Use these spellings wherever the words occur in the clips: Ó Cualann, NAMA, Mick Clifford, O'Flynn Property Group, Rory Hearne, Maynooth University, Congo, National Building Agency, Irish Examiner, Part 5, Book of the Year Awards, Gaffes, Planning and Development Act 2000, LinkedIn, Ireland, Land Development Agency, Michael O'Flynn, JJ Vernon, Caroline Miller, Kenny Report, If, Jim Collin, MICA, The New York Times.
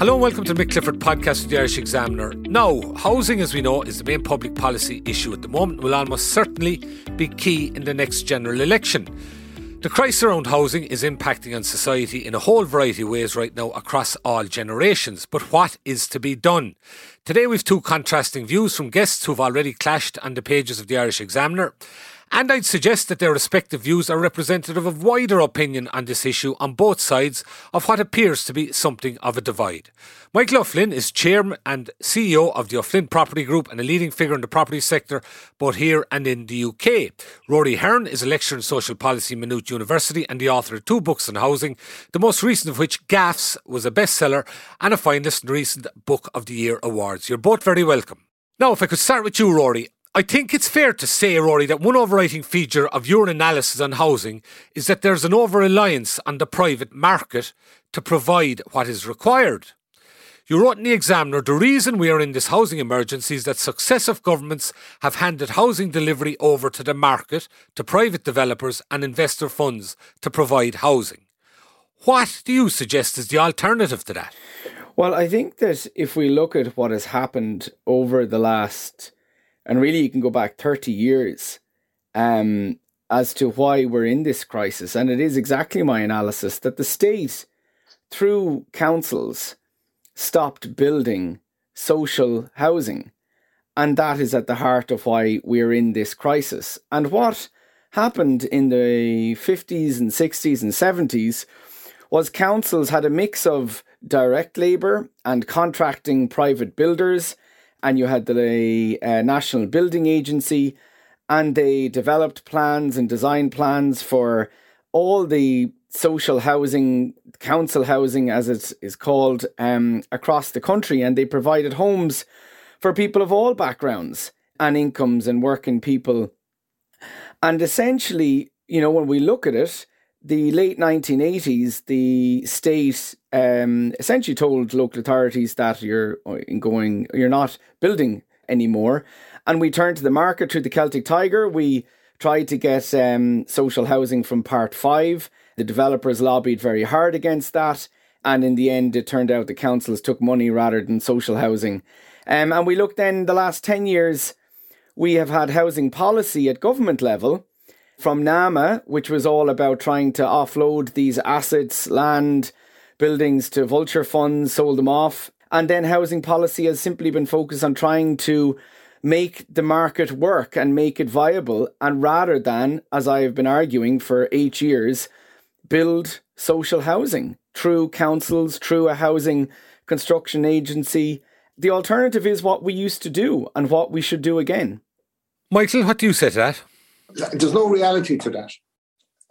Hello and welcome to the Mick Clifford podcast of the Irish Examiner. Now, housing, as we know, is the main public policy issue at the moment and will almost certainly be key in the next general election. The crisis around housing is impacting on society in a whole variety of ways right now across all generations. But what is to be done? Today we've two contrasting views from guests who've already clashed on the pages of the Irish Examiner. And I'd suggest that their respective views are representative of wider opinion on this issue on both sides of what appears to be something of a divide. Michael O'Flynn is chairman and CEO of the O'Flynn Property Group and a leading figure in the property sector both here and in the UK. Rory Hearne is a lecturer in social policy at Maynooth University and the author of two books on housing, the most recent of which, Gaffes, was a bestseller and a finalist in the recent Book of the Year Awards. You're both very welcome. Now, if I could start with you, Rory. I think it's fair to say, Rory, that one overriding feature of your analysis on housing is that there's an over-reliance on the private market to provide what is required. You wrote in the Examiner, the reason we are in this housing emergency is that successive governments have handed housing delivery over to the market, to private developers and investor funds to provide housing. What do you suggest is the alternative to that? Well, I think that if we look at what has happened over the last... and really, you can go back 30 years as to why we're in this crisis. And it is exactly my analysis that the state, through councils, stopped building social housing. And that is at the heart of why we're in this crisis. And what happened in the 50s and 60s and 70s was councils had a mix of direct labour and contracting private builders. And you had the National Building Agency, and they developed plans and design plans for all the social housing, council housing as it is called, across the country. And they provided homes for people of all backgrounds and incomes and working people. And essentially, you know, when we look at it, the late 1980s, the state essentially told local authorities that you're not building anymore. And we turned to the market through the Celtic Tiger. We tried to get social housing from Part 5. The developers lobbied very hard against that. And in the end, it turned out the councils took money rather than social housing. And we looked then the last 10 years, we have had housing policy at government level from NAMA, which was all about trying to offload these assets, land, buildings to vulture funds, sold them off. And then housing policy has simply been focused on trying to make the market work and make it viable. And rather than, as I've been arguing for 8 years, build social housing through councils, through a housing construction agency. The alternative is what we used to do and what we should do again. Michael, what do you say to that? There's no reality to that.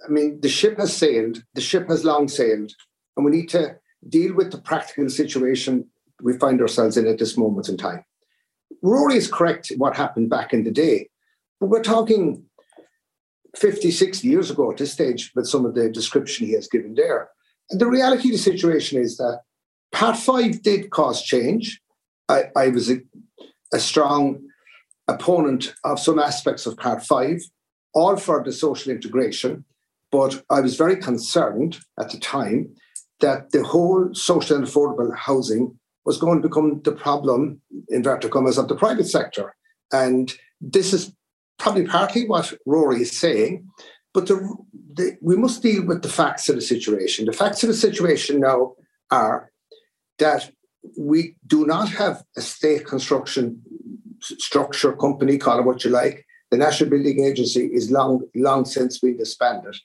I mean, the ship has sailed. The ship has long sailed. And we need to deal with the practical situation we find ourselves in at this moment in time. Rory is correct what happened back in the day. But we're talking 50, 60 years ago at this stage with some of the description he has given there. And the reality of the situation is that Part 5 did cause change. I was a strong opponent of some aspects of Part 5. All for the social integration, but I was very concerned at the time that the whole social and affordable housing was going to become the problem, inverted commas, of the private sector. And this is probably partly what Rory is saying, but we must deal with the facts of the situation. The facts of the situation now are that we do not have a state construction structure company, call it what you like. The National Building Agency is long since been disbanded.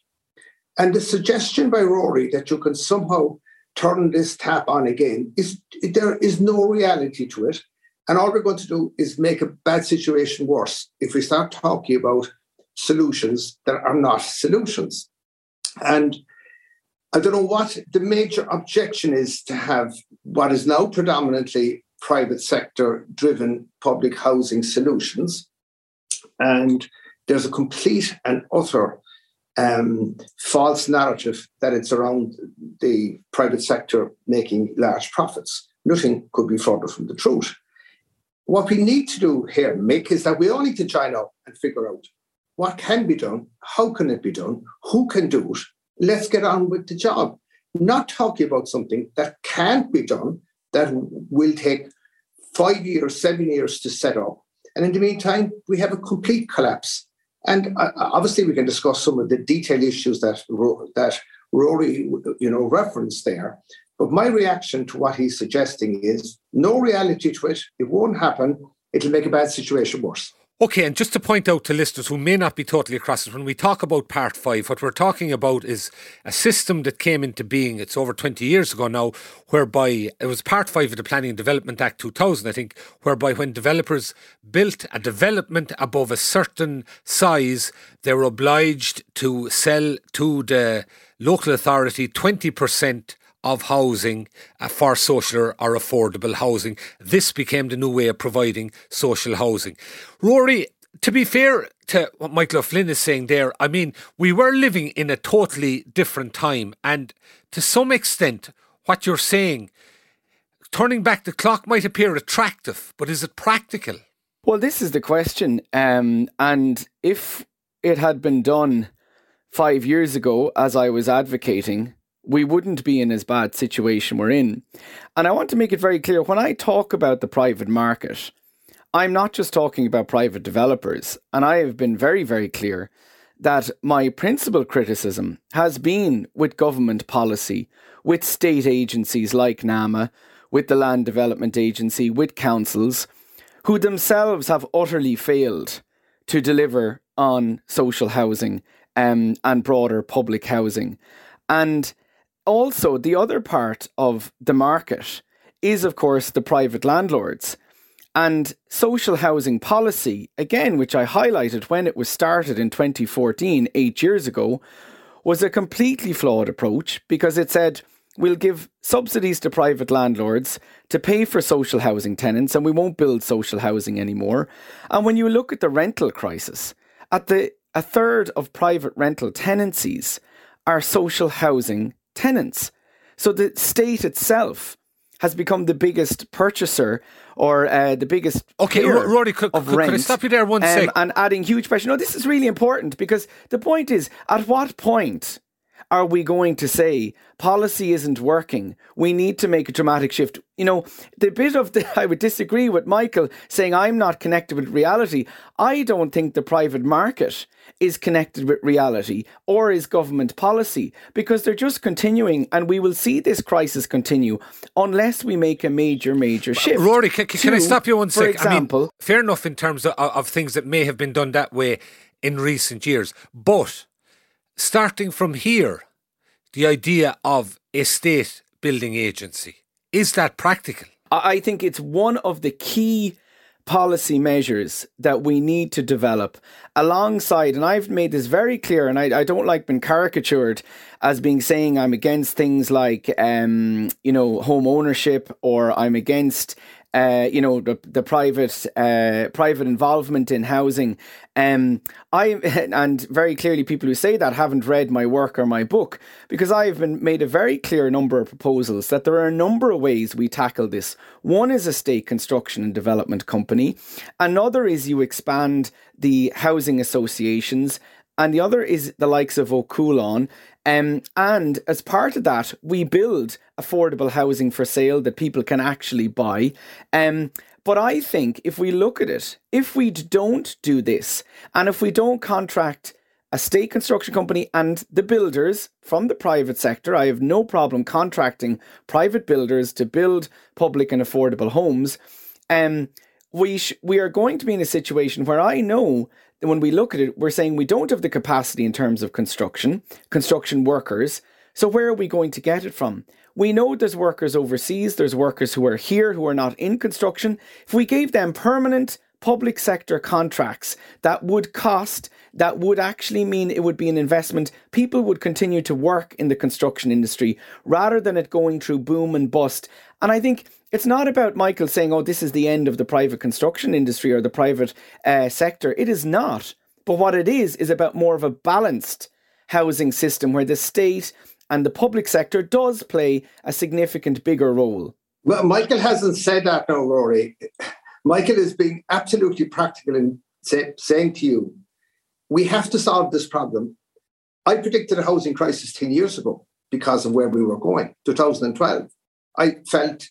And the suggestion by Rory that you can somehow turn this tap on again, there is no reality to it. And all we're going to do is make a bad situation worse if we start talking about solutions that are not solutions. And I don't know what the major objection is to have what is now predominantly private sector driven public housing solutions. And there's a complete and utter false narrative that it's around the private sector making large profits. Nothing could be further from the truth. What we need to do here, Mick, is that we all need to join up and figure out what can be done, how can it be done, who can do it. Let's get on with the job. Not talking about something that can't be done, that will take 5 years, 7 years to set up. And in the meantime, we have a complete collapse. And obviously, we can discuss some of the detailed issues that Rory, referenced there. But my reaction to what he's suggesting is no reality to it. It won't happen. It'll make a bad situation worse. Okay, and just to point out to listeners who may not be totally across it, when we talk about Part 5, what we're talking about is a system that came into being, it's over 20 years ago now, whereby it was Part 5 of the Planning and Development Act 2000, I think, whereby when developers built a development above a certain size, they were obliged to sell to the local authority 20% of housing for social or affordable housing. This became the new way of providing social housing. Rory, to be fair to what Michael O'Flynn is saying there, I mean, we were living in a totally different time. And to some extent, what you're saying, turning back the clock might appear attractive, but is it practical? Well, this is the question. And if it had been done 5 years ago, as I was advocating, we wouldn't be in as bad situation we're in. And I want to make it very clear, when I talk about the private market, I'm not just talking about private developers. And I have been very, very clear that my principal criticism has been with government policy, with state agencies like NAMA, with the Land Development Agency, with councils, who themselves have utterly failed to deliver on social housing and broader public housing. And also, the other part of the market is, of course, the private landlords. And social housing policy, again, which I highlighted when it was started in 2014, 8 years ago, was a completely flawed approach because it said, we'll give subsidies to private landlords to pay for social housing tenants and we won't build social housing anymore. And when you look at the rental crisis, a third of private rental tenancies are social housing tenants. So the state itself has become the biggest purchaser or the biggest Rory, could I stop you there one sec? And adding huge pressure. No, this is really important because the point is, at what point are we going to say policy isn't working? We need to make a dramatic shift. You know, the bit of the, I would disagree with Michael saying I'm not connected with reality. I don't think the private market is connected with reality or is government policy because they're just continuing and we will see this crisis continue unless we make a major, major shift. Rory, can I stop you one sec? For example, I mean, fair enough in terms of things that may have been done that way in recent years, but starting from here, the idea of a state building agency, is that practical? I think it's one of the key policy measures that we need to develop alongside, and I've made this very clear, and I don't like being caricatured as being saying I'm against things like, home ownership, or I'm against the private involvement in housing. And very clearly people who say that haven't read my work or my book, because I've made a very clear number of proposals that there are a number of ways we tackle this. One is a state construction and development company. Another is you expand the housing associations. And the other is the likes of Ó Cualann. And as part of that, we build affordable housing for sale that people can actually buy. But I think if we look at it, if we don't do this, and if we don't contract a state construction company and the builders from the private sector, I have no problem contracting private builders to build public and affordable homes. We are going to be in a situation where I know when we look at it, we're saying we don't have the capacity in terms of construction workers. So where are we going to get it from? We know there's workers overseas. There's workers who are here who are not in construction. If we gave them permanent public sector contracts that would cost, that would actually mean it would be an investment. People would continue to work in the construction industry rather than it going through boom and bust. And I think it's not about Michael saying, oh, this is the end of the private construction industry or the private sector. It is not. But what it is about more of a balanced housing system where the state and the public sector does play a significant bigger role. Well, Michael hasn't said that now, Rory. Michael is being absolutely practical in saying to you, we have to solve this problem. I predicted a housing crisis 10 years ago because of where we were going, 2012. I felt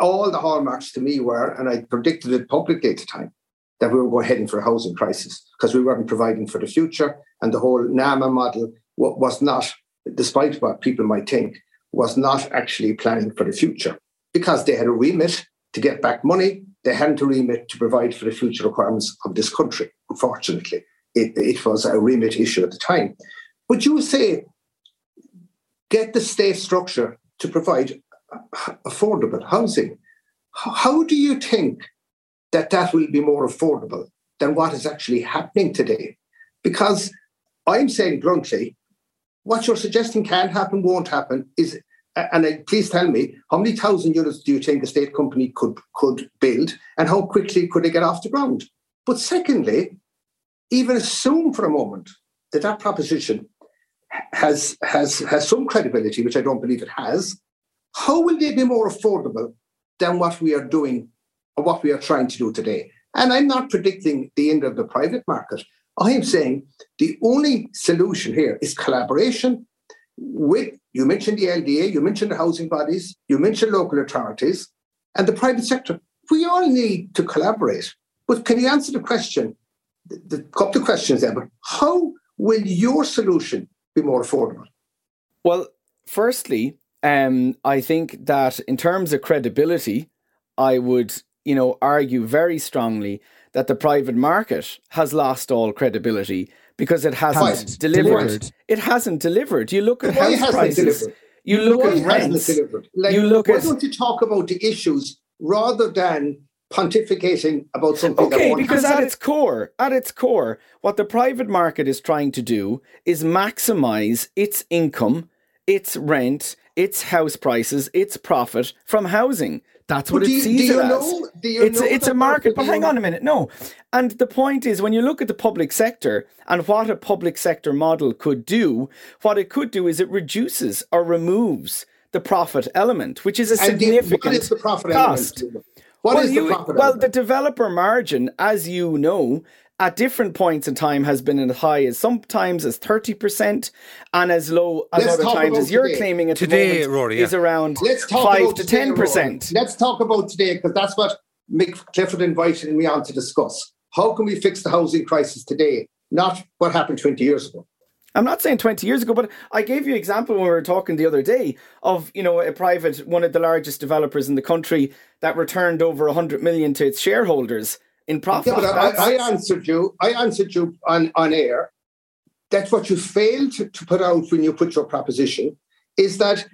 all the hallmarks to me were, and I predicted it publicly at the time, that we were going heading for a housing crisis because we weren't providing for the future, and the whole NAMA model was not, despite what people might think, was not actually planning for the future because they had a remit to get back money. They hadn't a remit to provide for the future requirements of this country, unfortunately. It was a remit issue at the time. But you say, get the state structure to provide affordable housing. How do you think that will be more affordable than what is actually happening today? Because I'm saying bluntly, what you're suggesting can happen, won't happen, is, and please tell me, how many thousand units do you think the state company could build and how quickly could they get off the ground? But secondly, even assume for a moment that proposition has some credibility, which I don't believe it has, how will they be more affordable than what we are doing or what we are trying to do today? And I'm not predicting the end of the private market. I am saying the only solution here is collaboration with, you mentioned the LDA, you mentioned the housing bodies, you mentioned local authorities and the private sector. We all need to collaborate. But can you answer the question, the couple of questions there, but how will your solution be more affordable? Well, firstly, I think that in terms of credibility, I would, argue very strongly that the private market has lost all credibility because it hasn't delivered. It hasn't delivered. You look at house prices. You look at rents. Why don't you talk about the issues rather than pontificating about something? Okay, because at its core, what the private market is trying to do is maximise its income, its rent, its house prices, its profit from housing. That's what it sees it as. It's a market, but hang on a minute. No. And the point is, when you look at the public sector and what a public sector model could do, what it could do is it reduces or removes the profit element, which is a significant cost. What is the profit element? Well, the developer margin, as you know, at different points in time has been as high as sometimes as 30% and as low as other times as you're claiming at the moment, Rory, is around 5 to 10%. Let's talk about today because that's what Mick Clifford invited me on to discuss. How can we fix the housing crisis today, not what happened 20 years ago? I'm not saying 20 years ago, but I gave you an example when we were talking the other day of, a private, one of the largest developers in the country that returned over 100 million to its shareholders in profit. Yeah, but I answered you. I answered you on air. That's what you failed to put out when you put your proposition, is that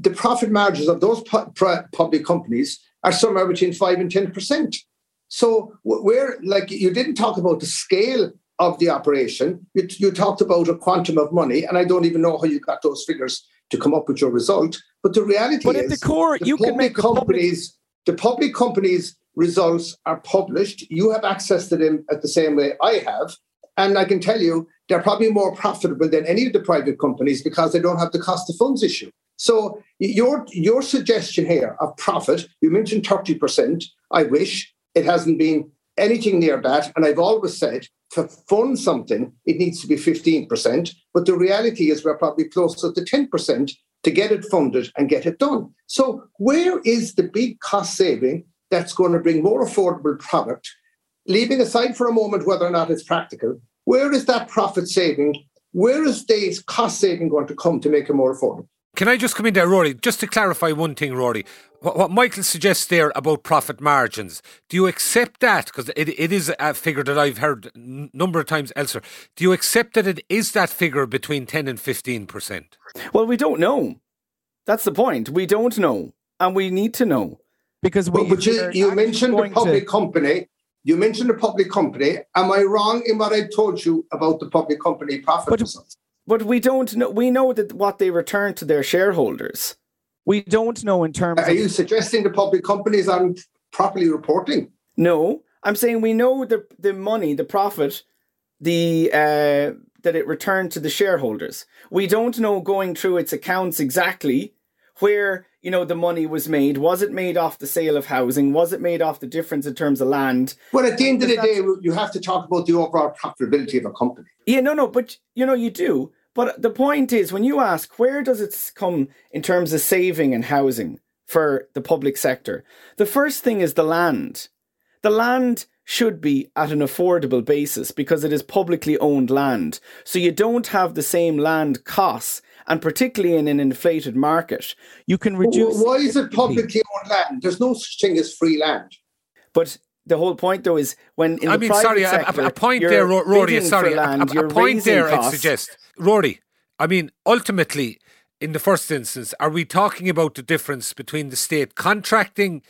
the profit margins of those public companies are somewhere between 5 and 10%. So we're like, you didn't talk about the scale of the operation. You talked about a quantum of money, and I don't even know how you got those figures to come up with your result. But the reality is, at the core, you can make the public companies. Results are published. You have access to them at the same way I have. And I can tell you, they're probably more profitable than any of the private companies because they don't have the cost of funds issue. So your suggestion here of profit, you mentioned 30%. I wish it hasn't been anything near that. And I've always said, to fund something, it needs to be 15%. But the reality is we're probably closer to 10% to get it funded and get it done. So where is the big cost saving that's going to bring more affordable product, leaving aside for a moment whether or not it's practical? Where is that profit saving? Where is the cost saving going to come to make it more affordable? Can I just come in there, Rory? Just to clarify one thing, Rory. What Michael suggests there about profit margins, do you accept that? Because it is a figure that I've heard a number of times elsewhere. Do you accept that it is that figure between 10 and 15%? Well, we don't know. That's the point. We don't know. And we need to know. Because you mentioned the public company. You mentioned a public company. Am I wrong in what I told you about the public company profit results? But we don't know. We know that what they return to their shareholders. We don't know in terms. Are you suggesting the public companies aren't properly reporting? No, I'm saying we know the money, the profit, that it returned to the shareholders. We don't know going through its accounts exactly where, you know, the money was made. Was it made off the sale of housing? Was it made off the difference in terms of land? Well, at the end of the day, you have to talk about the overall profitability of a company. Yeah, no, but you know you do. But the point is, when you ask, where does it come in terms of saving and housing for the public sector? The first thing is the land. The land should be at an affordable basis because it is publicly owned land. So you don't have the same land costs, and particularly in an inflated market. You can reduce... Why is it publicly owned land? There's no such thing as free land. But... the whole point, though, is when in sector, a point there, Rory. Sorry, land, a point there. Costs. I'd suggest, Rory. I mean, ultimately, in the first instance, are we talking about the difference between the state contracting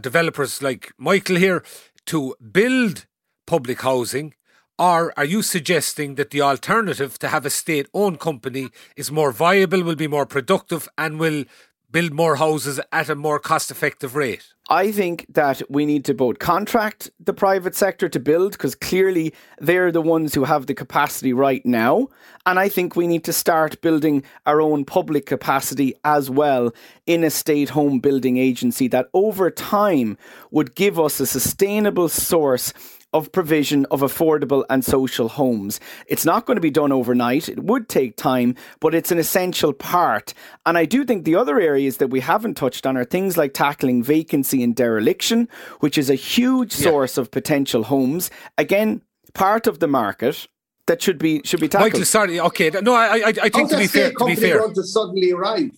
developers like Michael here to build public housing, or are you suggesting that the alternative, to have a state-owned company, is more viable, will be more productive, and will build more houses at a more cost-effective rate? I think that we need to both contract the private sector to build, because clearly they're the ones who have the capacity right now. And I think we need to start building our own public capacity as well in a state home building agency that over time would give us a sustainable source of provision of affordable and social homes. It's not going to be done overnight. It would take time, but it's an essential part. And I do think the other areas that we haven't touched on are things like tackling vacancy and dereliction, which is a huge source of potential homes. Again, part of the market that should be tackled. Michael, sorry, okay. No, I think to be fair. Want to suddenly arrive.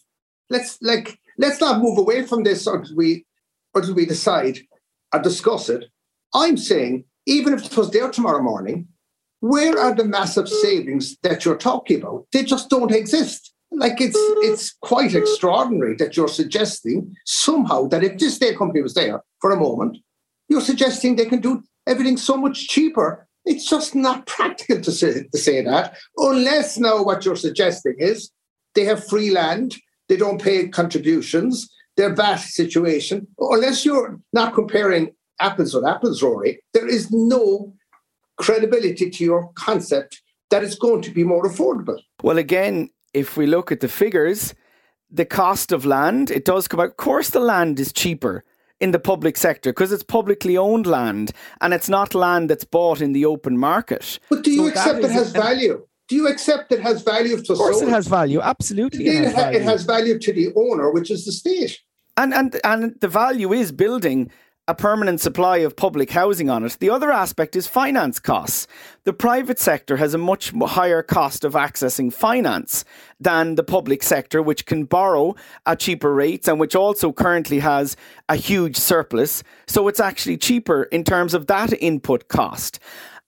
Let's not move away from this until we decide and discuss it. I'm saying, even if it was there tomorrow morning, where are the massive savings that you're talking about? They just don't exist. Like, it's quite extraordinary that you're suggesting somehow that if this state company was there for a moment, you're suggesting they can do everything so much cheaper. It's just not practical to say that, unless now what you're suggesting is they have free land, they don't pay contributions, their VAT situation, unless you're not comparing apples with apples, Rory, there is no credibility to your concept that it's going to be more affordable. Well, again, if we look at the figures, the cost of land, it does come out. Of course, the land is cheaper in the public sector because it's publicly owned land and it's not land that's bought in the open market. But do you accept it has value? Do you accept it has value? Of course it has value. Absolutely. It has value to the owner, which is the state. And the value is building a permanent supply of public housing on it. The other aspect is finance costs. The private sector has a much higher cost of accessing finance than the public sector, which can borrow at cheaper rates and which also currently has a huge surplus. So it's actually cheaper in terms of that input cost.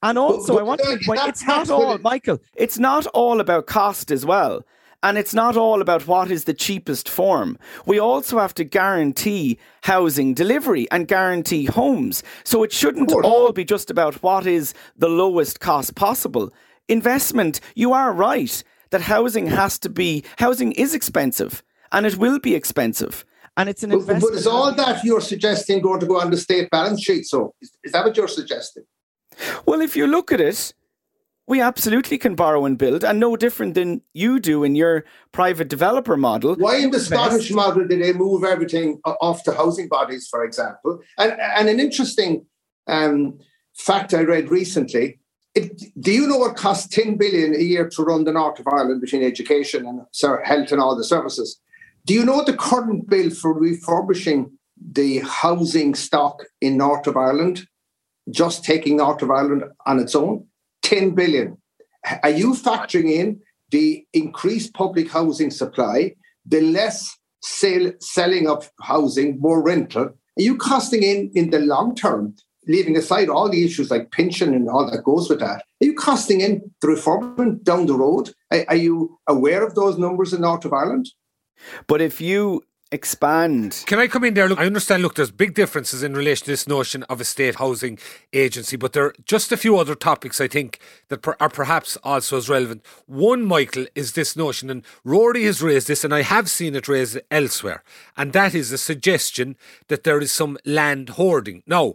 And also, but I want to point, it's not all, Michael, it's not all about cost as well. And it's not all about what is the cheapest form. We also have to guarantee housing delivery and guarantee homes. So it shouldn't all be just about what is the lowest cost possible. Investment, you are right that housing is expensive and it will be expensive. And it's an investment. But is all that you're suggesting going to go on the state balance sheet? So is that what you're suggesting? Well, if you look at it, we absolutely can borrow and build, and no different than you do in your private developer model. Why in the Scottish model did they move everything off to housing bodies, for example? And an interesting fact I read recently, do you know what costs 10 billion a year to run the north of Ireland between education and health and all the services? Do you know the current bill for refurbishing the housing stock in north of Ireland, just taking north of Ireland on its own? 10 billion. Are you factoring in the increased public housing supply, the less selling of housing, more rental? Are you costing in the long term, leaving aside all the issues like pension and all that goes with that? Are you costing in the reformment down the road? Are you aware of those numbers in North of Ireland? But if you expand. Can I come in there? Look, I understand, look, there's big differences in relation to this notion of a state housing agency, but there are just a few other topics I think that are perhaps also as relevant. One, Michael, is this notion, and Rory has raised this, and I have seen it raised elsewhere, and that is the suggestion that there is some land hoarding. Now,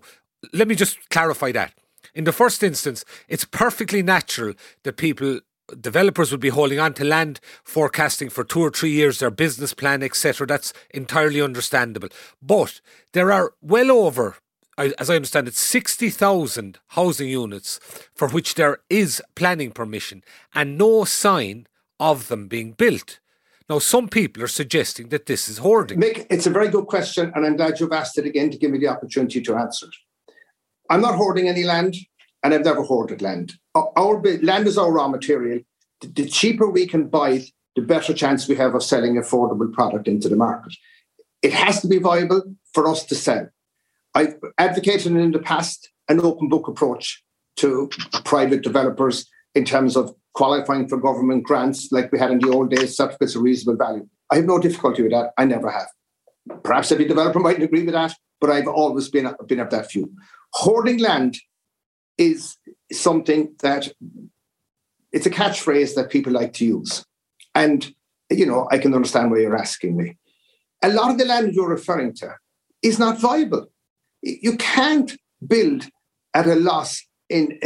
let me just clarify that. In the first instance, it's perfectly natural that developers would be holding on to land, forecasting for 2 or 3 years their business plan, etc. That's entirely understandable. But there are well over, as I understand it, 60,000 housing units for which there is planning permission and no sign of them being built. Now, some people are suggesting that this is hoarding. Mick, it's a very good question, and I'm glad you've asked it again to give me the opportunity to answer it. I'm not hoarding any land, and I've never hoarded land. Our land is our raw material. The cheaper we can buy it, the better chance we have of selling affordable product into the market. It has to be viable for us to sell. I've advocated in the past an open book approach to private developers in terms of qualifying for government grants like we had in the old days, certificates of reasonable value. I have no difficulty with that. I never have. Perhaps every developer mightn't agree with that, but I've always been of that view. Hoarding land is something that, it's a catchphrase that people like to use. And, you know, I can understand why you're asking me. A lot of the land you're referring to is not viable. You can't build at a loss in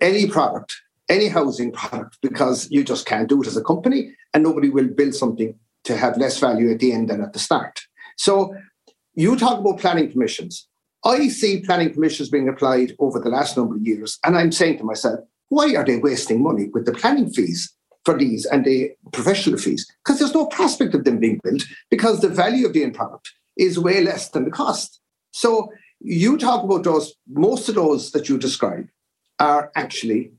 any product, any housing product, because you just can't do it as a company, and nobody will build something to have less value at the end than at the start. So you talk about planning permissions. I see planning permissions being applied over the last number of years, and I'm saying to myself, why are they wasting money with the planning fees for these and the professional fees? Because there's no prospect of them being built, because the value of the end product is way less than the cost. So you talk about those, most of those that you describe are actually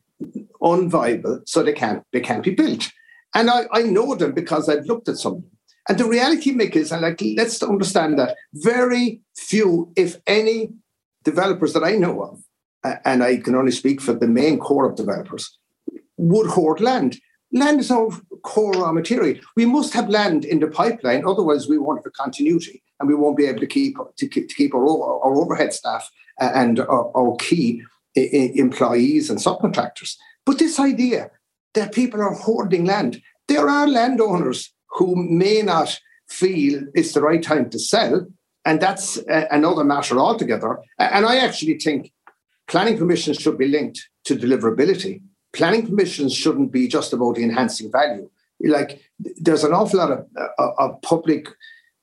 unviable, so they can't be built. And I know them because I've looked at some. And the reality, Mick, is, and like, let's understand that very few, if any, developers that I know of, and I can only speak for the main core of developers, would hoard land. Land is our core raw material. We must have land in the pipeline, otherwise we won't have continuity, and we won't be able to keep our overhead staff and our key employees and subcontractors. But this idea that people are hoarding land, there are landowners who may not feel it's the right time to sell, and that's another matter altogether. And I actually think planning permissions should be linked to deliverability. Planning permissions shouldn't be just about enhancing value. Like, there's an awful lot of public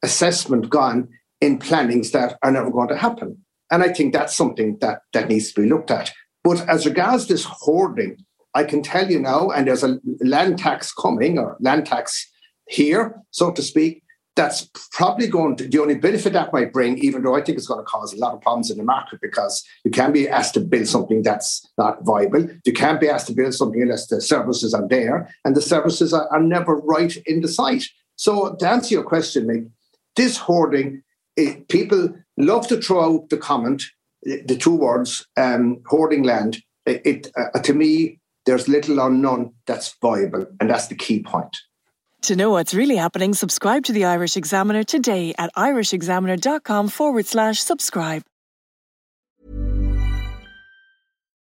assessment gone in plannings that are never going to happen. And I think that's something that needs to be looked at. But as regards this hoarding, I can tell you now, and there's a land tax coming, or land tax here, so to speak, that's probably going to, the only benefit that might bring, even though I think it's going to cause a lot of problems in the market, because you can't be asked to build something that's not viable. You can't be asked to build something unless the services are there, and the services are never right in the site. So to answer your question, Mick, this hoarding, people love to throw out the comment, the two words, hoarding land. To me, there's little or none that's viable, and that's the key point. To know what's really happening, subscribe to the Irish Examiner today at irishexaminer.com/subscribe.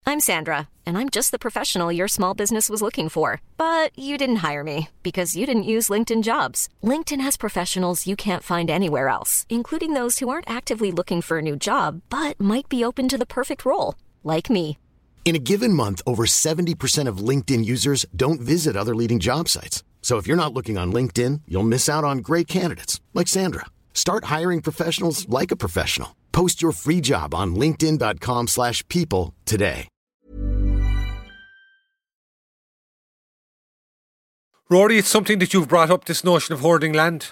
I'm Sandra, and I'm just the professional your small business was looking for. But you didn't hire me because you didn't use LinkedIn Jobs. LinkedIn has professionals you can't find anywhere else, including those who aren't actively looking for a new job, but might be open to the perfect role, like me. In a given month, over 70% of LinkedIn users don't visit other leading job sites. So if you're not looking on LinkedIn, you'll miss out on great candidates like Sandra. Start hiring professionals like a professional. Post your free job on linkedin.com/people today. Rory, it's something that you've brought up, this notion of hoarding land.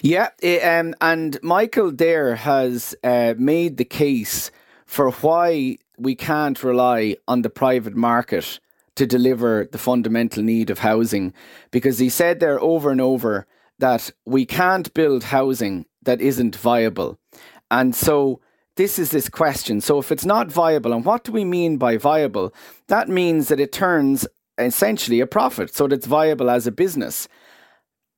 Yeah, and Michael there has made the case for why we can't rely on the private market to deliver the fundamental need of housing, because he said there over and over that we can't build housing that isn't viable. And so this is this question. So if it's not viable, and what do we mean by viable? That means that it turns essentially a profit, so that it's viable as a business.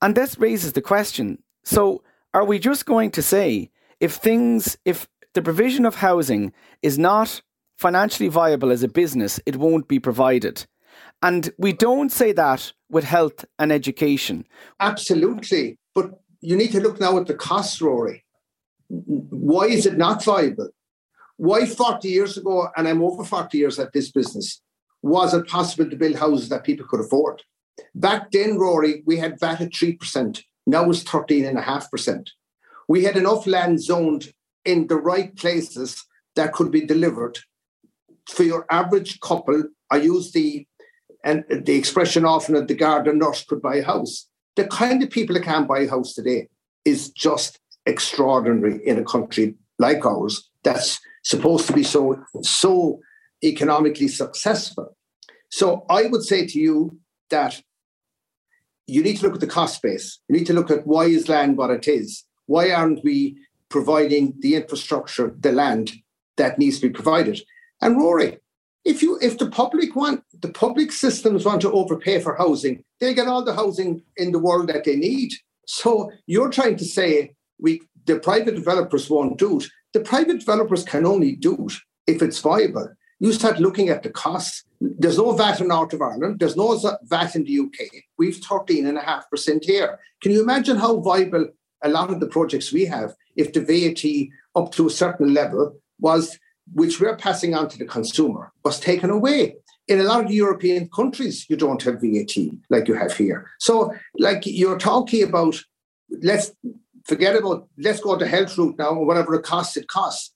And this raises the question, so Are we just going to say if the provision of housing is not financially viable as a business, it won't be provided? And we don't say that with health and education. Absolutely. But you need to look now at the cost, Rory. Why is it not viable? Why 40 years ago, and I'm over 40 years at this business, was it possible to build houses that people could afford? Back then, Rory, we had VAT at 3%. Now it's 13.5%. We had enough land zoned in the right places that could be delivered. For your average couple, I use the expression often that the garden nurse could buy a house. The kind of people that can buy a house today is just extraordinary in a country like ours that's supposed to be so economically successful. So I would say to you that you need to look at the cost base. You need to look at why is land what it is? Why aren't we providing the infrastructure, the land that needs to be provided? And Rory, if the public systems want to overpay for housing, they get all the housing in the world that they need. So you're trying to say the private developers won't do it. The private developers can only do it if it's viable. You start looking at the costs. There's no VAT in North of Ireland. There's no VAT in the UK. We've 13.5% here. Can you imagine how viable a lot of the projects we have if the VAT up to a certain level was, which we're passing on to the consumer, was taken away? In a lot of the European countries, you don't have VAT like you have here. So like you're talking about, let's go to health route now or whatever it costs.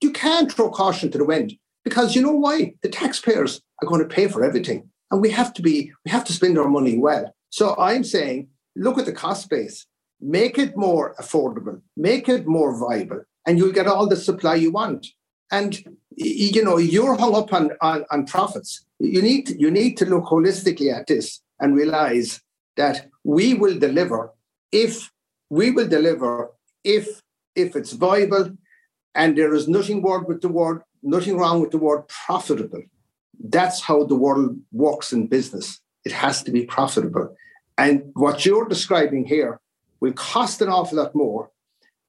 You can't throw caution to the wind because you know why? The taxpayers are going to pay for everything and we have to spend our money well. So I'm saying, look at the cost base, make it more affordable, make it more viable, and you'll get all the supply you want. And, you know, you're hung up on profits. You need to look holistically at this and realize that we will deliver if it's viable, and there is nothing wrong with the word profitable. That's how the world works in business. It has to be profitable. And what you're describing here will cost an awful lot more,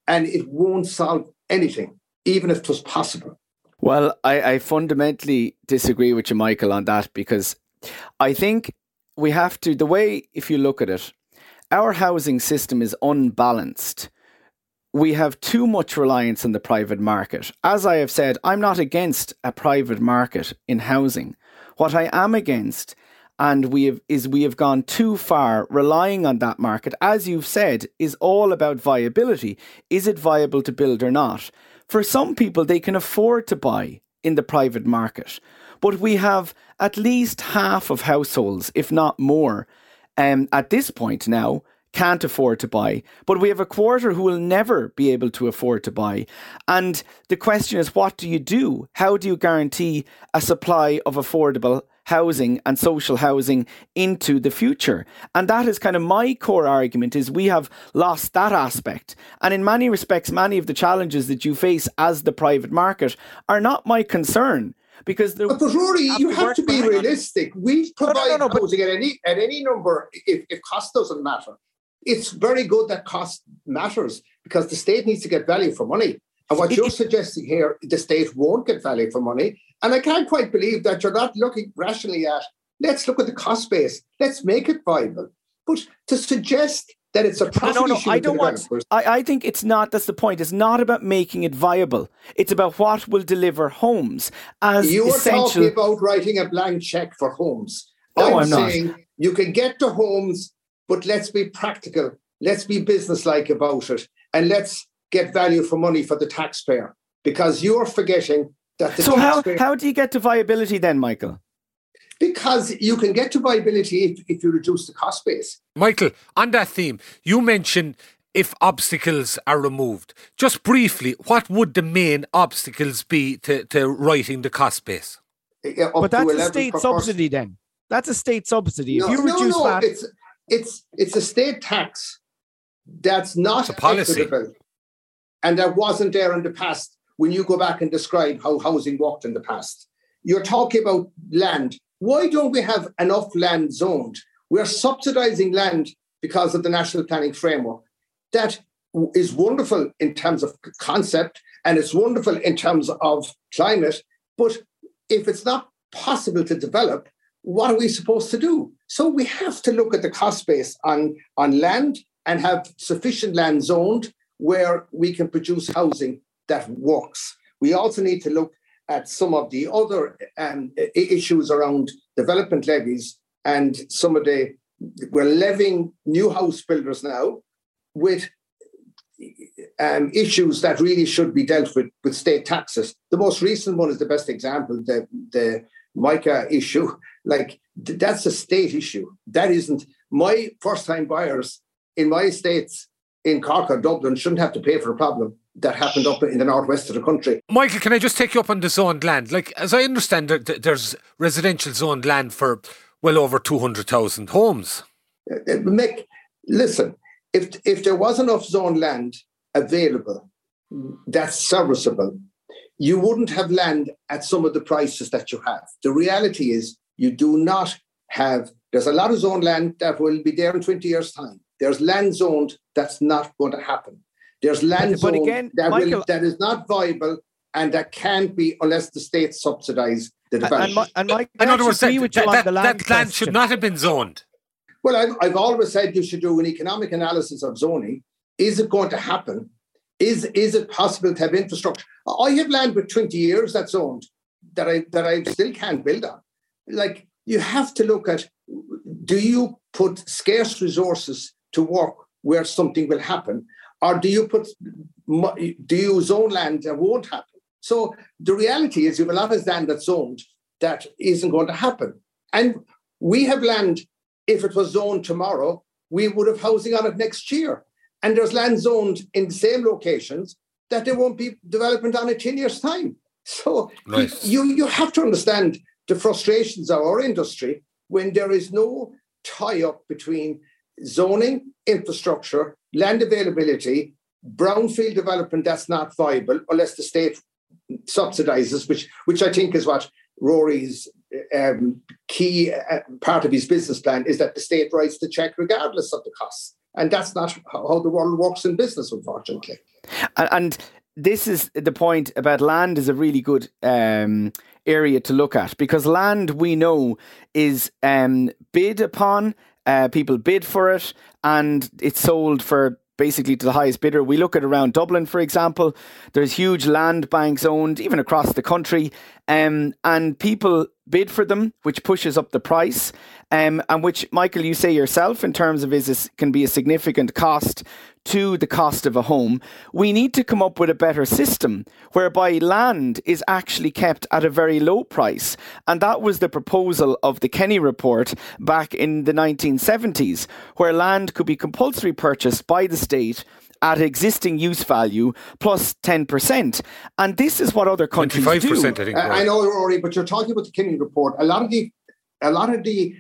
and it won't solve anything, even if it was possible. Well, I fundamentally disagree with you, Michael, on that, because I think we have to, the way, if you look at it, our housing system is unbalanced. We have too much reliance on the private market. As I have said, I'm not against a private market in housing. What I am against, and we have gone too far relying on that market, as you've said, is all about viability. Is it viable to build or not? For some people, they can afford to buy in the private market. But we have at least half of households, if not more, at this point now, can't afford to buy. But we have a quarter who will never be able to afford to buy. And the question is, what do you do? How do you guarantee a supply of affordable housing and social housing into the future? And that is kind of my core argument, is we have lost that aspect. And in many respects, many of the challenges that you face as the private market are not my concern. But Rory, you have to be realistic. We provide housing at any number if cost doesn't matter. It's very good that cost matters because the state needs to get value for money. And what you're suggesting here, the state won't get value for money. And I can't quite believe that you're not looking rationally at, let's look at the cost base. Let's make it viable. But to suggest that it's a profit issue. I don't want. I think it's not. That's the point. It's not about making it viable. It's about what will deliver homes as essential. You're talking about writing a blank check for homes. No, I'm not. Saying you can get to homes, but let's be practical. Let's be businesslike about it, and let's get value for money for the taxpayer. Because you're forgetting that the taxpayer. So how do you get to viability then, Michael? Because you can get to viability if you reduce the cost base. Michael, on that theme, you mentioned if obstacles are removed. Just briefly, what would the main obstacles be to writing the cost base? But that's a state subsidy then. That's a state subsidy. No, if you reduce that... It's a state tax that's not equitable. And that wasn't there in the past when you go back and describe how housing worked in the past. You're talking about land. Why don't we have enough land zoned? We're subsidising land because of the National Planning Framework. That is wonderful in terms of concept and it's wonderful in terms of climate, but if it's not possible to develop, what are we supposed to do? So we have to look at the cost base on land and have sufficient land zoned where we can produce housing that works. We also need to look at some of the other issues around development levies and some of the, we're levying new house builders now with issues that really should be dealt with state taxes. The most recent one is the best example, the MICA issue. Like, that's a state issue. That isn't, my first-time buyers in my estates in Cork or Dublin shouldn't have to pay for a problem that happened up in the northwest of the country. Michael, can I just take you up on the zoned land? Like, as I understand, there's residential zoned land for well over 200,000 homes. Mick, listen, if there was enough zoned land available that's serviceable, you wouldn't have land at some of the prices that you have. The reality is you do not have, there's a lot of zoned land that will be there in 20 years' time. There's land zoned that's not going to happen. There's land zoned that is not viable and that can't be unless the state subsidise the development. And Mike, in other words, that land should not have been zoned. Well, I've always said you should do an economic analysis of zoning. Is it going to happen? Is it possible to have infrastructure? I have land with 20 years that's zoned that I still can't build on. Like, you have to look at, do you put scarce resources to work where something will happen? Or do you zone land that won't happen? So the reality is you have a lot of land that's zoned that isn't going to happen. And we have land, if it was zoned tomorrow, we would have housing on it next year. And there's land zoned in the same locations that there won't be development on in 10 years' time. So nice. You have to understand the frustrations of our industry when there is no tie-up between zoning, infrastructure, land availability, brownfield development that's not viable unless the state subsidises, which I think is what Rory's key part of his business plan is, that the state writes the cheque regardless of the costs. And that's not how the world works in business, unfortunately. And this is the point about land is a really good area to look at, because land, we know, is bid upon. People bid for it and it's sold for basically to the highest bidder. We look at around Dublin, for example, there's huge land banks owned even across the country, and people bid for them, which pushes up the price, and which, Michael, you say yourself in terms of can be a significant cost to the cost of a home. We need to come up with a better system whereby land is actually kept at a very low price. And that was the proposal of the Kenny Report back in the 1970s, where land could be compulsory purchased by the state at existing use value plus 10%. And this is what other countries 25%, do. I think, I know, Rory, but you're talking about the Kenny Report. A lot of the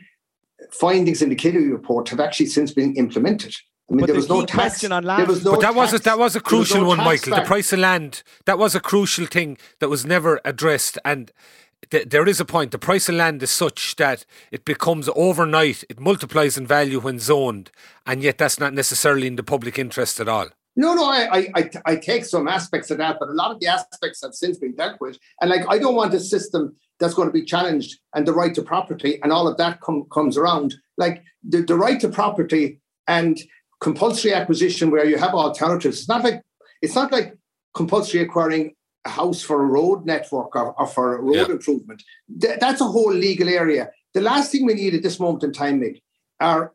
findings in the Kenny Report have actually since been implemented. I mean, but there was no tax on land. That was a crucial one, Michael. The price of land, that was a crucial thing that was never addressed. And there is a point. The price of land is such that it becomes overnight, it multiplies in value when zoned, and yet that's not necessarily in the public interest at all. No, I take some aspects of that, but a lot of the aspects have since been dealt with. And like, I don't want a system that's going to be challenged, and the right to property and all of that comes around. Like, the right to property and compulsory acquisition where you have alternatives. It's not like compulsory acquiring a house for a road network or for a road improvement. That's a whole legal area. The last thing we need at this moment in time, Mick, are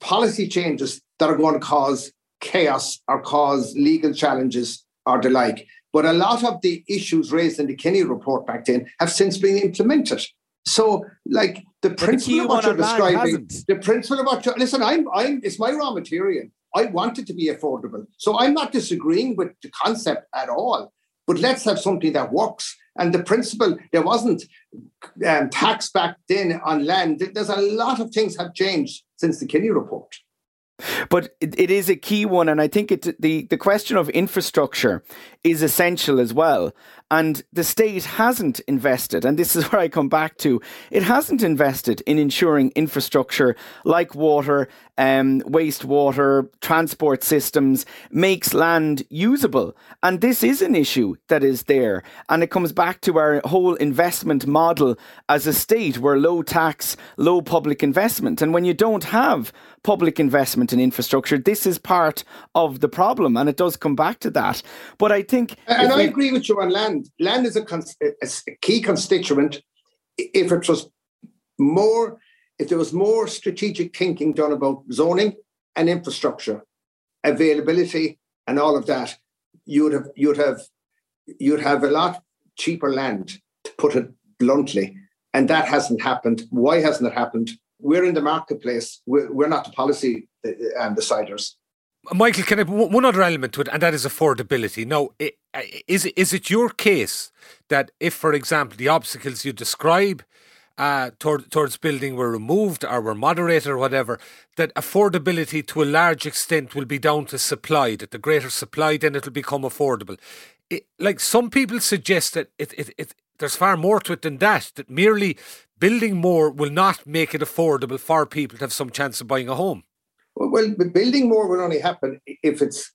policy changes that are going to cause chaos or cause legal challenges or the like. But a lot of the issues raised in the Kenny Report back then have since been implemented. So, like, the principle of what you're describing, listen, it's my raw material. I want it to be affordable. So I'm not disagreeing with the concept at all, but let's have something that works. And the principle, there wasn't tax back then on land. There's a lot of things have changed since the Kenny Report. But it is a key one, and I think the question of infrastructure is essential as well. And the state hasn't invested, and this is where I come back to, it hasn't invested in ensuring infrastructure like water, wastewater, transport systems, makes land usable. And this is an issue that is there. And it comes back to our whole investment model as a state, where low tax, low public investment. And when you don't have public investment in infrastructure, this is part of the problem. And it does come back to that. But I think... And I agree with you on land. Land is a key constituent. If there was more strategic thinking done about zoning and infrastructure, availability and all of that, you'd have a lot cheaper land, to put it bluntly. And that hasn't happened. Why hasn't it happened? We're in the marketplace. We're not the policy deciders. Michael, can I one other element to it, and that is affordability. Now, is it your case that if, for example, the obstacles you describe towards building were removed or were moderated or whatever, that affordability to a large extent will be down to supply, that the greater supply, then it'll become affordable? Like some people suggest that there's far more to it than that, that merely building more will not make it affordable for people to have some chance of buying a home. Well, building more will only happen if it's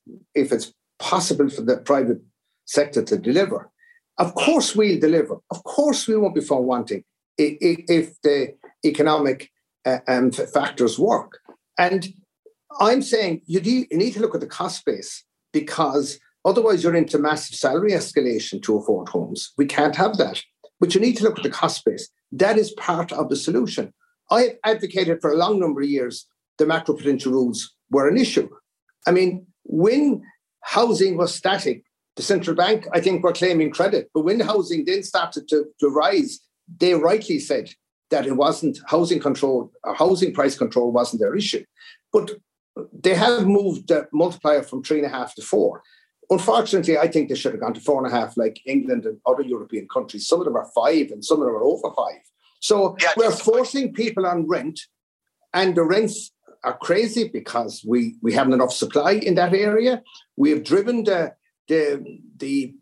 possible for the private sector to deliver. Of course we'll deliver. Of course we won't be found wanting if the economic factors work. And I'm saying you need to look at the cost base, because otherwise you're into massive salary escalation to afford homes. We can't have that. But you need to look at the cost base. That is part of the solution. I have advocated for a long number of years the macroprudential rules were an issue. I mean, when housing was static, the central bank, I think, were claiming credit. But when housing then started to rise, they rightly said that it wasn't housing control, or housing price control wasn't their issue. But they have moved the multiplier from 3.5 to 4. Unfortunately, I think they should have gone to 4.5, like England and other European countries. Some of them are 5 and some of them are over 5. So we're forcing people on rent, and the rents are crazy because we haven't enough supply in that area. We have driven the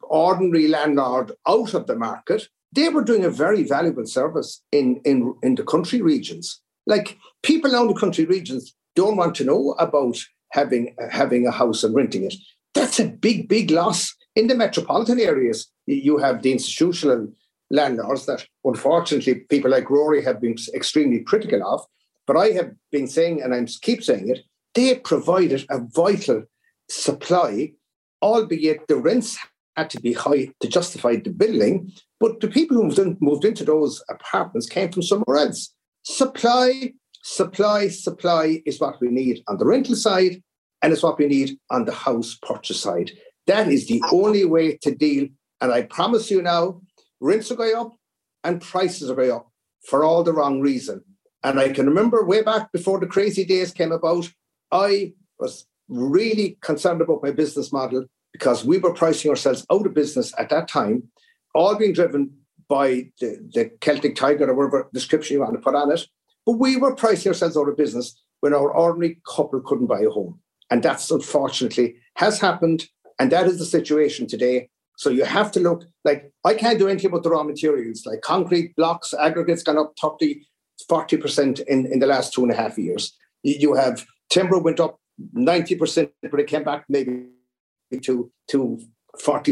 ordinary landlord out of the market. They were doing a very valuable service in the country regions. Like, people down the country regions don't want to know about having a house and renting it. That's a big, big loss. In the metropolitan areas, you have the institutional landlords that, unfortunately, people like Rory have been extremely critical of. But I have been saying, and I keep saying it, they provided a vital supply, albeit the rents had to be high to justify the building. But the people who moved into those apartments came from somewhere else. Supply, supply, supply is what we need on the rental side, and it's what we need on the house purchase side. That is the only way to deal. And I promise you now, rents are going up and prices are going up for all the wrong reason. And I can remember way back before the crazy days came about, I was really concerned about my business model because we were pricing ourselves out of business at that time, all being driven by the Celtic Tiger or whatever description you want to put on it. But we were pricing ourselves out of business when our ordinary couple couldn't buy a home. And that's unfortunately has happened. And that is the situation today. So you have to look, like, I can't do anything about the raw materials, like concrete, blocks, aggregates gone up 40% in the last 2.5 years. You have timber went up 90%, but it came back maybe to 40,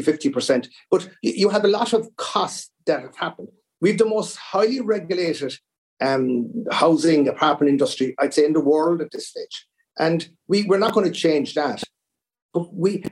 50%. But you have a lot of costs that have happened. We've the most highly regulated housing apartment industry, I'd say, in the world at this stage. And we're not going to change that. But we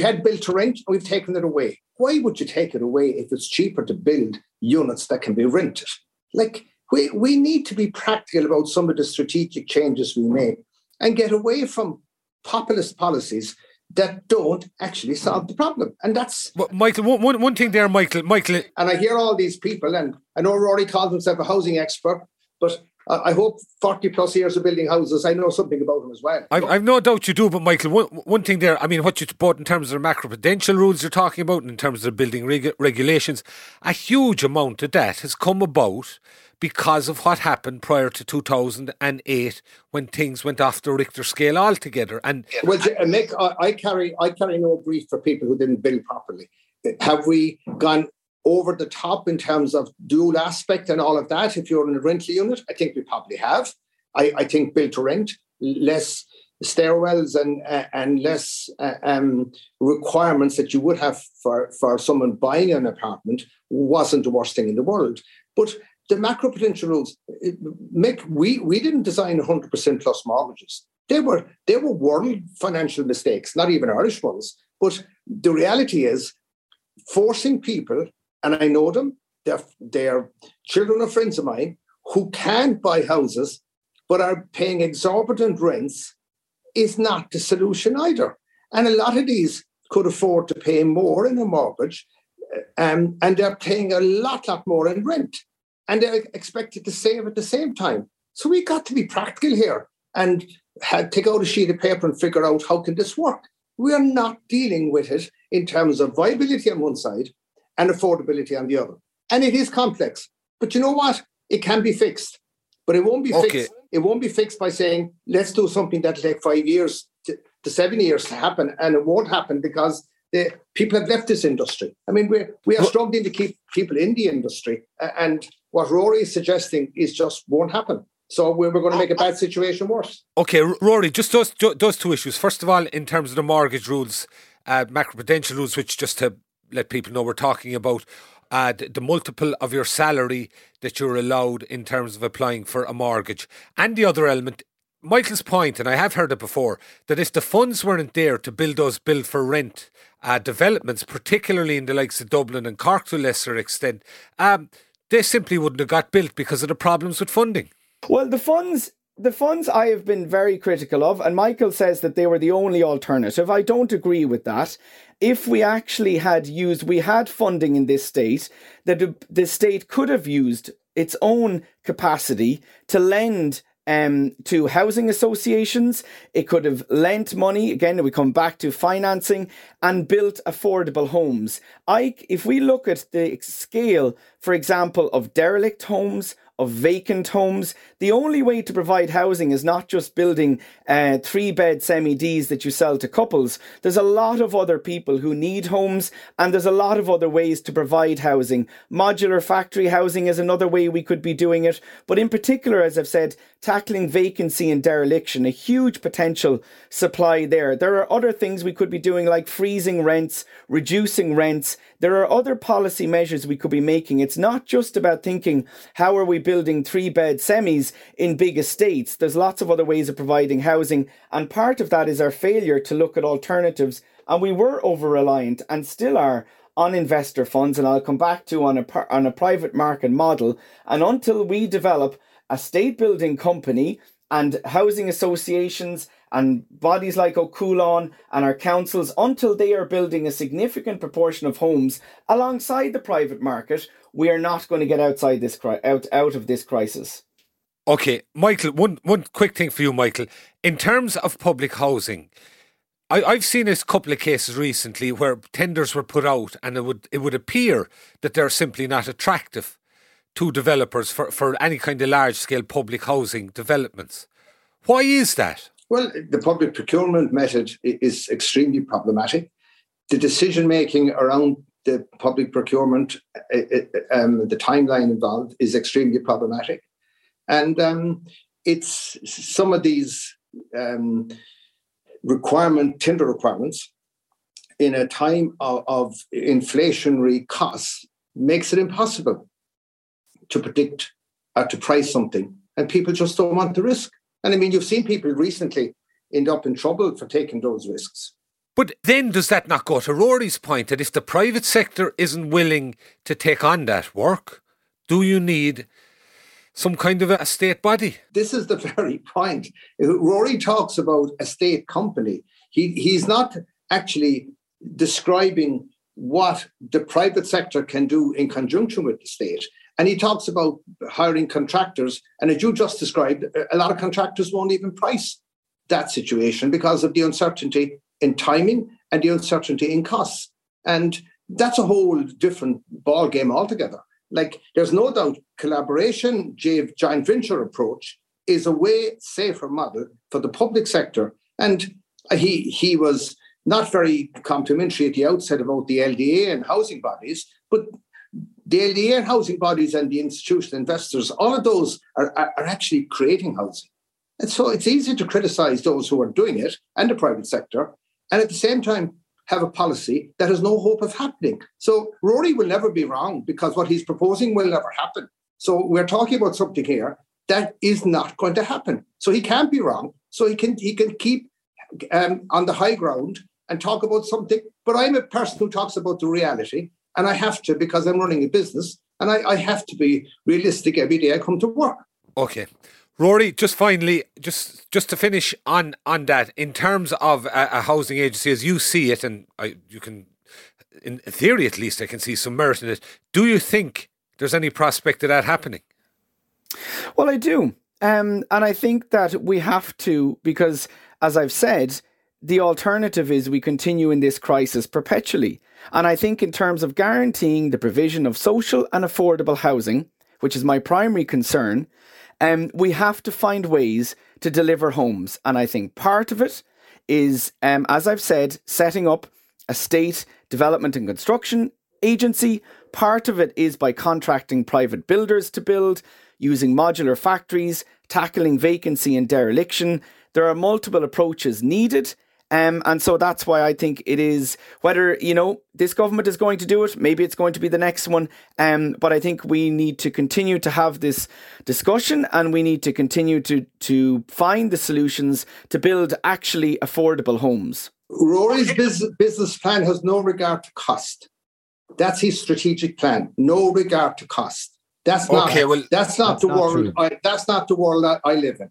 had built to rent, and we've taken it away. Why would you take it away if it's cheaper to build units that can be rented? Like, we need to be practical about some of the strategic changes we make and get away from populist policies that don't actually solve the problem. And that's... Well, Michael, one thing there, Michael... And I hear all these people, and I know Rory calls himself a housing expert, but I hope 40 plus years of building houses, I know something about them as well. I've no doubt you do, but Michael, one thing there, I mean, what you brought in terms of the macroprudential rules you're talking about and in terms of the building regulations, a huge amount of that has come about because of what happened prior to 2008 when things went off the Richter scale altogether. And Mick, I carry no grief for people who didn't build properly. Have we gone over the top in terms of dual aspect and all of that? If you're in a rental unit, I think we probably have. I think build to rent, less stairwells and less requirements that you would have for someone buying an apartment wasn't the worst thing in the world. But the macroprudential rules, we didn't design 100% plus mortgages. They were world financial mistakes, not even Irish ones. But the reality is forcing people, and I know them, they're children of friends of mine who can't buy houses but are paying exorbitant rents, is not the solution either. And a lot of these could afford to pay more in a mortgage, and they're paying a lot more in rent. And they're expected to save at the same time. So we got to be practical here and take out a sheet of paper and figure out how can this work. We are not dealing with it in terms of viability on one side and affordability on the other. And it is complex. But you know what? It can be fixed. But it won't be fixed. It won't be fixed by saying, let's do something that'll take 5 years to 7 years to happen. And it won't happen because the people have left this industry. I mean, we are struggling to keep people in the industry. And what Rory is suggesting is just won't happen. So we're going to make a bad situation worse. Okay, Rory, just those two issues. First of all, in terms of the mortgage rules, macroprudential rules, which just to let people know we're talking about, the multiple of your salary that you're allowed in terms of applying for a mortgage. And the other element, Michael's point, and I have heard it before, that if the funds weren't there to build those build-for-rent developments, particularly in the likes of Dublin and Cork to a lesser extent, they simply wouldn't have got built because of the problems with funding. Well, the funds I have been very critical of, and Michael says that they were the only alternative. I don't agree with that. If we actually had funding in this state, that the state could have used its own capacity to lend to housing associations. It could have lent money, again, we come back to financing, and built affordable homes. If we look at the scale, for example, of derelict homes, of vacant homes, the only way to provide housing is not just building 3-bed semi-Ds that you sell to couples. There's a lot of other people who need homes, and there's a lot of other ways to provide housing. Modular factory housing is another way we could be doing it. But in particular, as I've said, tackling vacancy and dereliction, a huge potential supply there. There are other things we could be doing, like freezing rents, reducing rents. There are other policy measures we could be making. It's not just about thinking, how are we building 3-bed semis in big estates? There's lots of other ways of providing housing. And part of that is our failure to look at alternatives. And we were over-reliant and still are on investor funds. And I'll come back to on a private market model. And until we develop a state building company and housing associations and bodies like Ó Cualann and our councils, until they are building a significant proportion of homes alongside the private market, we are not going to get out of this crisis. Okay, Michael, one quick thing for you, Michael. In terms of public housing, I've seen a couple of cases recently where tenders were put out and it would appear that they're simply not attractive to developers for any kind of large-scale public housing developments. Why is that? Well, the public procurement method is extremely problematic. The decision-making around the public procurement, the timeline involved, is extremely problematic. And it's some of these tender requirements in a time of inflationary costs makes it impossible to predict or to price something. And people just don't want the risk. And I mean, you've seen people recently end up in trouble for taking those risks. But then does that not go to Rory's point that if the private sector isn't willing to take on that work, do you need some kind of a state body? This is the very point. Rory talks about a state company. He's not actually describing what the private sector can do in conjunction with the state. And he talks about hiring contractors. And as you just described, a lot of contractors won't even price that situation because of the uncertainty in timing and the uncertainty in costs. And that's a whole different ballgame altogether. Like, there's no doubt collaboration, joint venture approach is a way safer model for the public sector. And he was not very complimentary at the outset about the LDA and housing bodies, but the LDA and housing bodies and the institutional investors, all of those are actually creating housing. And so it's easy to criticise those who are doing it and the private sector, and at the same time have a policy that has no hope of happening. So Rory will never be wrong, because what he's proposing will never happen. So we're talking about something here that is not going to happen. So he can't be wrong. So he can keep on the high ground and talk about something. But I'm a person who talks about the reality, and I have to, because I'm running a business, and I have to be realistic every day I come to work. Okay. Rory, just finally, just to finish on that, in terms of a housing agency, as you see it, and you can, in theory at least, I can see some merit in it. Do you think there's any prospect of that happening? Well, I do. And I think that we have to, because, as I've said, the alternative is we continue in this crisis perpetually. And I think in terms of guaranteeing the provision of social and affordable housing, which is my primary concern, we have to find ways to deliver homes. And I think part of it is, as I've said, setting up a state development and construction agency. Part of it is by contracting private builders to build, using modular factories, tackling vacancy and dereliction. There are multiple approaches needed. And so that's why I think it is, whether, this government is going to do it, maybe it's going to be the next one. But I think we need to continue to have this discussion, and we need to continue to find the solutions to build actually affordable homes. Rory's business plan has no regard to cost. That's his strategic plan. No regard to cost. That's not the world I live in.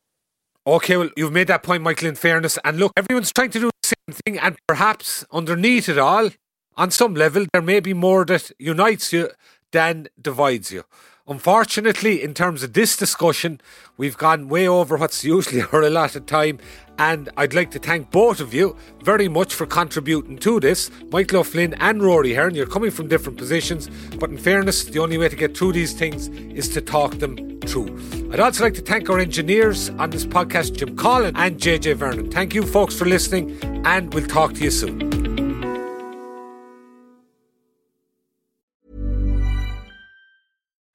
Okay, well, you've made that point, Michael, in fairness. And look, everyone's trying to do the same thing, and perhaps underneath it all, on some level, there may be more that unites you than divides you. Unfortunately, in terms of this discussion, we've gone way over what's usually our allotted time, and I'd like to thank both of you very much for contributing to this. Michael O'Flynn and Rory Hearne, you're coming from different positions, but in fairness, the only way to get through these things is to talk them through. I'd also like to thank our engineers on this podcast, Jim Collin and JJ Vernon. Thank you, folks, for listening, and we'll talk to you soon.